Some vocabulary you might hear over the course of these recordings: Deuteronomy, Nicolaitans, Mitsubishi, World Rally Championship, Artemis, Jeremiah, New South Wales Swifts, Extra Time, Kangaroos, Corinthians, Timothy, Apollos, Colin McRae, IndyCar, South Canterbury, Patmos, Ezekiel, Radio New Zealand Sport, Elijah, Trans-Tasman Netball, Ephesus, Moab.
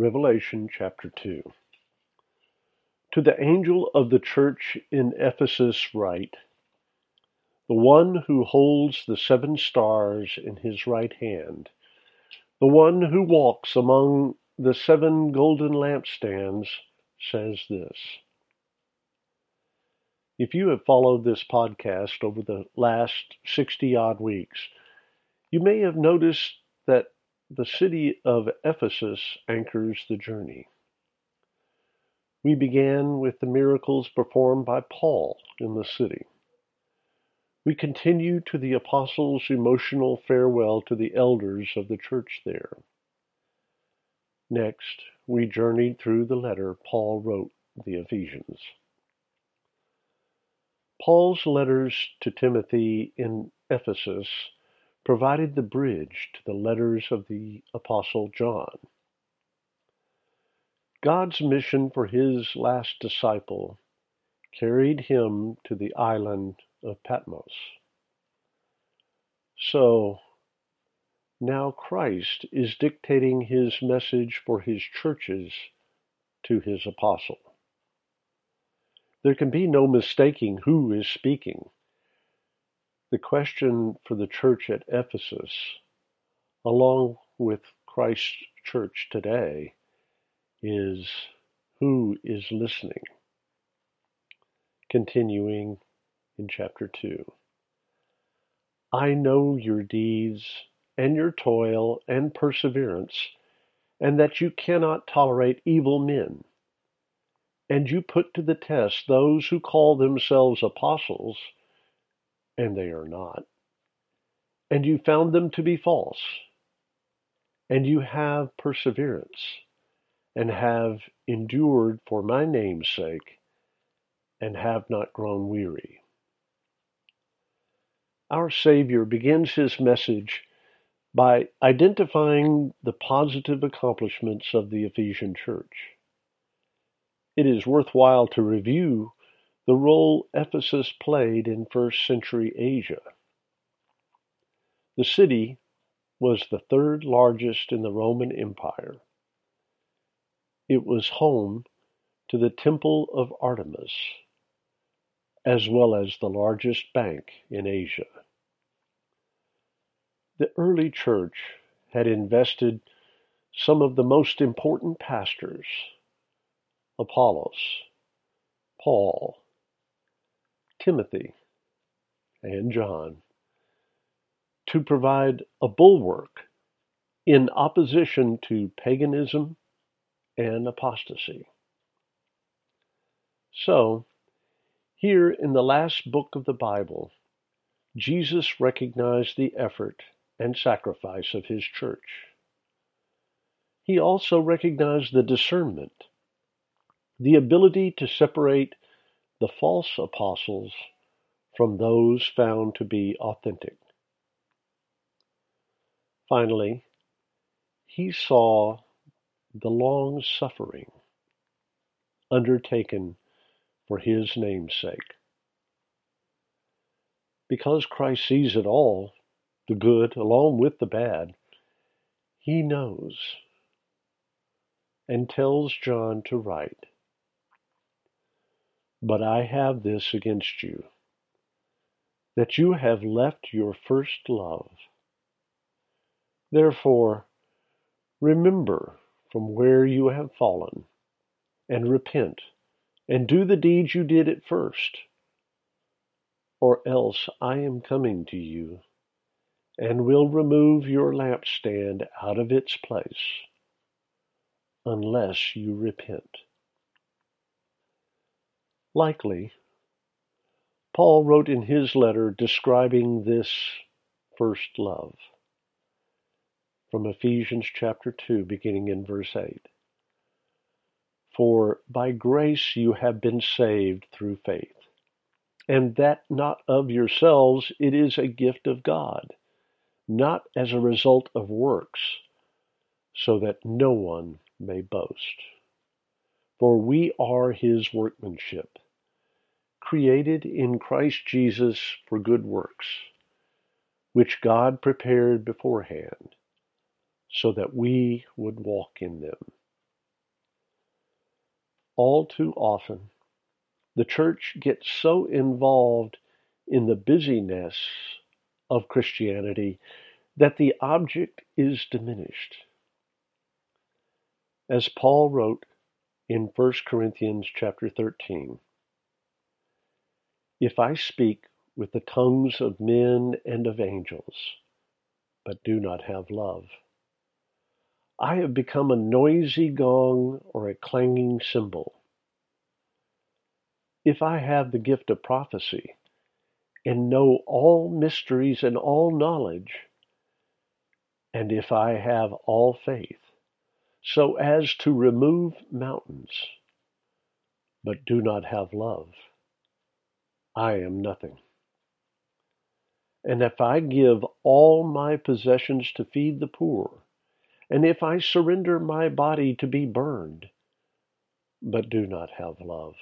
Revelation chapter 2. To the angel of the church in Ephesus write, the one who holds the seven stars in his right hand, the one who walks among the seven golden lampstands, says this. If you have followed this podcast over the last 60-odd weeks, you may have noticed that the city of Ephesus anchors the journey. We began with the miracles performed by Paul in the city. We continue to the apostles' emotional farewell to the elders of the church there. Next, we journeyed through the letter Paul wrote the Ephesians. Paul's letters to Timothy in Ephesus provided the bridge to the letters of the Apostle John. God's mission for his last disciple carried him to the island of Patmos. So, now Christ is dictating his message for his churches to his apostle. There can be no mistaking who is speaking. The question for the church at Ephesus, along with Christ's church today, is who is listening? Continuing in chapter 2. I know your deeds and your toil and perseverance, and that you cannot tolerate evil men. And you put to the test those who call themselves apostles, and they are not. And you found them to be false. And you have perseverance, and have endured for my name's sake, and have not grown weary. Our Savior begins his message by identifying the positive accomplishments of the Ephesian church. It is worthwhile to review the role Ephesus played in first-century Asia. The city was the third largest in the Roman Empire. It was home to the Temple of Artemis, as well as the largest bank in Asia. The early church had invested some of the most important pastors, Apollos, Paul, Timothy, and John, to provide a bulwark in opposition to paganism and apostasy. So, here in the last book of the Bible, Jesus recognized the effort and sacrifice of his church. He also recognized the discernment, the ability to separate the false apostles from those found to be authentic. Finally, he saw the long suffering undertaken for his name's sake. Because Christ sees it all, the good along with the bad, he knows and tells John to write, but I have this against you, that you have left your first love. Therefore, remember from where you have fallen, and repent, and do the deeds you did at first, or else I am coming to you, and will remove your lampstand out of its place, unless you repent. Likely, Paul wrote in his letter describing this first love from Ephesians chapter 2, beginning in verse 8. For by grace you have been saved through faith, and that not of yourselves, it is a gift of God, not as a result of works, so that no one may boast. For we are his workmanship, created in Christ Jesus for good works, which God prepared beforehand, so that we would walk in them. all too often, the church gets so involved in the busyness of Christianity that the object is diminished. As Paul wrote in 1 Corinthians chapter 13, "If I speak with the tongues of men and of angels, but do not have love, I have become a noisy gong or a clanging cymbal. If I have the gift of prophecy and know all mysteries and all knowledge, and if I have all faith, so as to remove mountains, but do not have love, I am nothing. And if I give all my possessions to feed the poor, and if I surrender my body to be burned, but do not have love,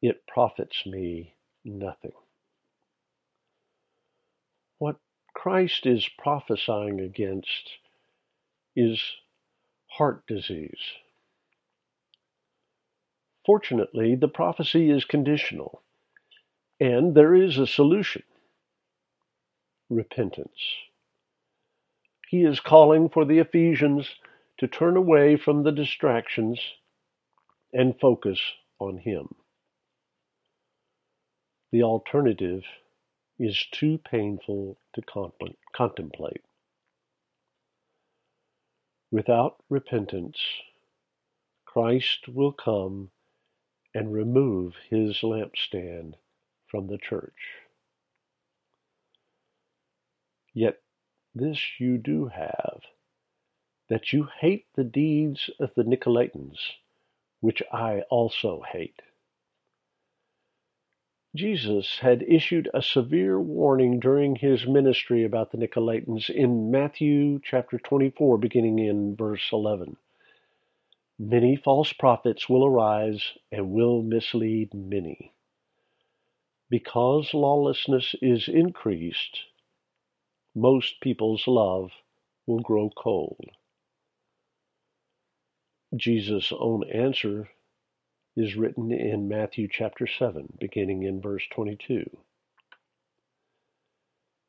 it profits me nothing." What Christ is prophesying against is heart disease. Fortunately, the prophecy is conditional, and there is a solution: repentance. He is calling for the Ephesians to turn away from the distractions and focus on Him. The alternative is too painful to contemplate. Without repentance, Christ will come and remove His lampstand from the church. Yet this you do have, that you hate the deeds of the Nicolaitans, which I also hate. Jesus had issued a severe warning during His ministry about the Nicolaitans in Matthew chapter 24, beginning in verse 11. "Many false prophets will arise and will mislead many. Because lawlessness is increased, most people's love will grow cold." Jesus' own answer is written in Matthew chapter 7, beginning in verse 22.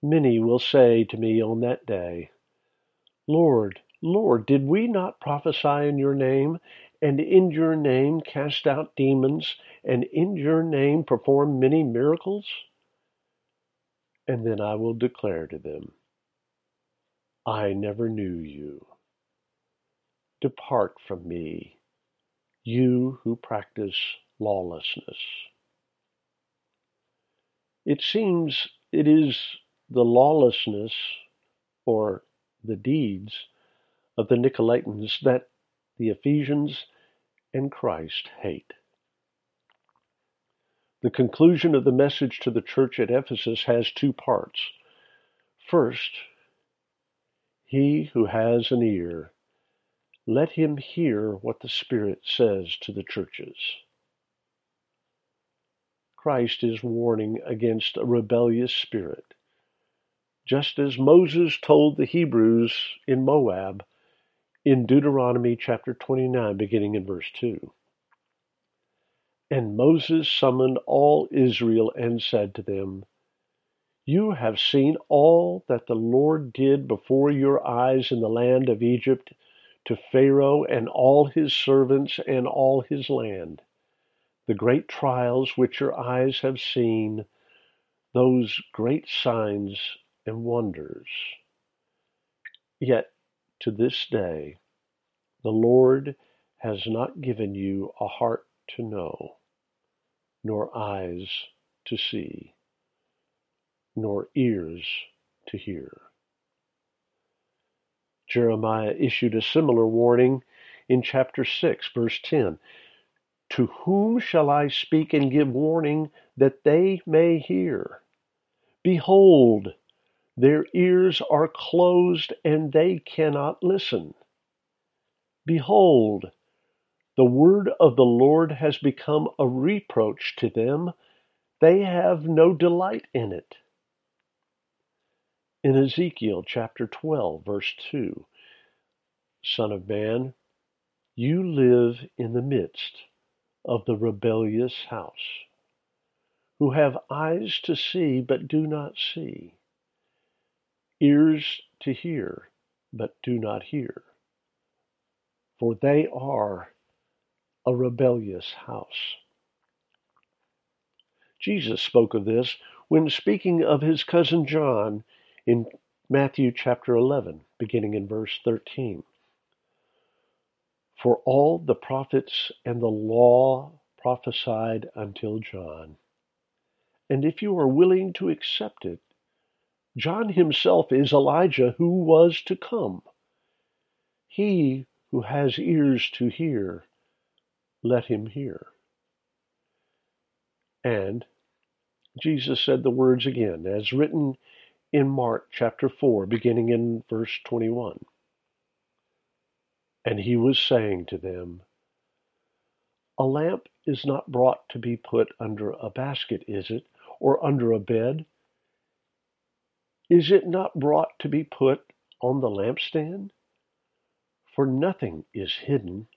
"Many will say to me on that day, 'Lord, Lord, did we not prophesy in your name, and in your name cast out demons, and in your name perform many miracles?' And then I will declare to them, 'I never knew you. Depart from me, you who practice lawlessness.'" It seems it is the lawlessness, or the deeds, of the Nicolaitans that the Ephesians and Christ hate. The conclusion of the message to the church at Ephesus has two parts. First, "He who has an ear, let him hear what the Spirit says to the churches." Christ is warning against a rebellious spirit. Just as Moses told the Hebrews in Moab in Deuteronomy chapter 29, beginning in verse 2. "And Moses summoned all Israel and said to them, 'You have seen all that the Lord did before your eyes in the land of Egypt to Pharaoh and all his servants and all his land, the great trials which your eyes have seen, those great signs and wonders. Yet to this day the Lord has not given you a heart to know, nor eyes to see, nor ears to hear.'" Jeremiah issued a similar warning in chapter 6, verse 10. "To whom shall I speak and give warning that they may hear? Behold, their ears are closed and they cannot listen. Behold, the word of the Lord has become a reproach to them. They have no delight in it." In Ezekiel chapter 12, verse 2, "Son of man, you live in the midst of the rebellious house, who have eyes to see but do not see, ears to hear but do not hear, for they are a rebellious house. Jesus spoke of this when speaking of his cousin John in Matthew chapter 11, beginning in verse 13. For all the prophets and the law prophesied until John. And if you are willing to accept it, John himself is Elijah who was to come. He who has ears to hear, let him hear. And Jesus said the words again, as written in Mark chapter 4, beginning in verse 21. And he was saying to them, a lamp is not brought to be put under a basket, is it, or under a bed? Is it not brought to be put on the lampstand? For nothing is hidden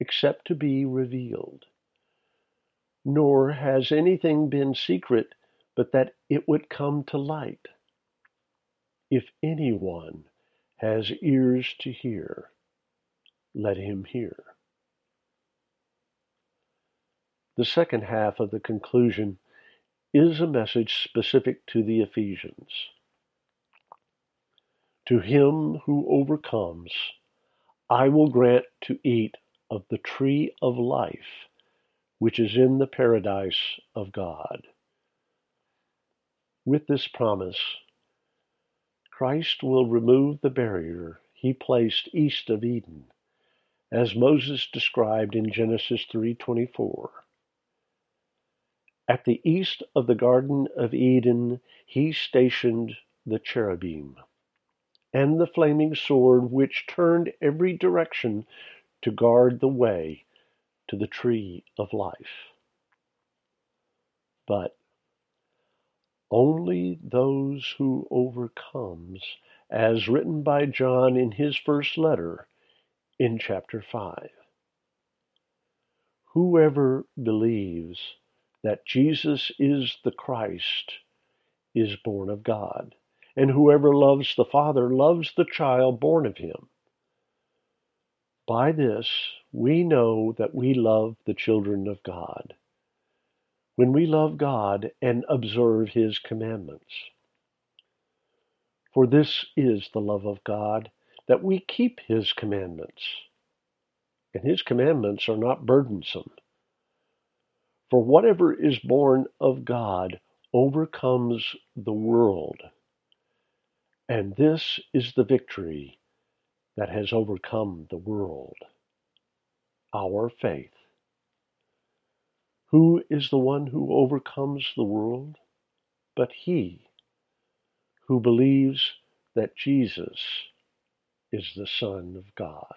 except to be revealed, nor has anything been secret but that it would come to light. If anyone has ears to hear, let him hear. The second half of the conclusion is a message specific to the Ephesians. To him who overcomes, I will grant to eat of the tree of life, which is in the paradise of God. With this promise, Christ will remove the barrier he placed east of Eden, as Moses described in Genesis 3:24. At the east of the Garden of Eden, he stationed the cherubim and the flaming sword, which turned every direction to guard the way to the tree of life. But only those who overcomes, as written by John in his first letter in chapter 5. Whoever believes that Jesus is the Christ is born of God, and whoever loves the Father loves the child born of him. By this, we know that we love the children of God, when we love God and observe his commandments. For this is the love of God, that we keep his commandments. And his commandments are not burdensome. For whatever is born of God overcomes the world. And this is the victory that has overcome the world, our faith. Who is the one who overcomes the world? But he who believes that Jesus is the Son of God.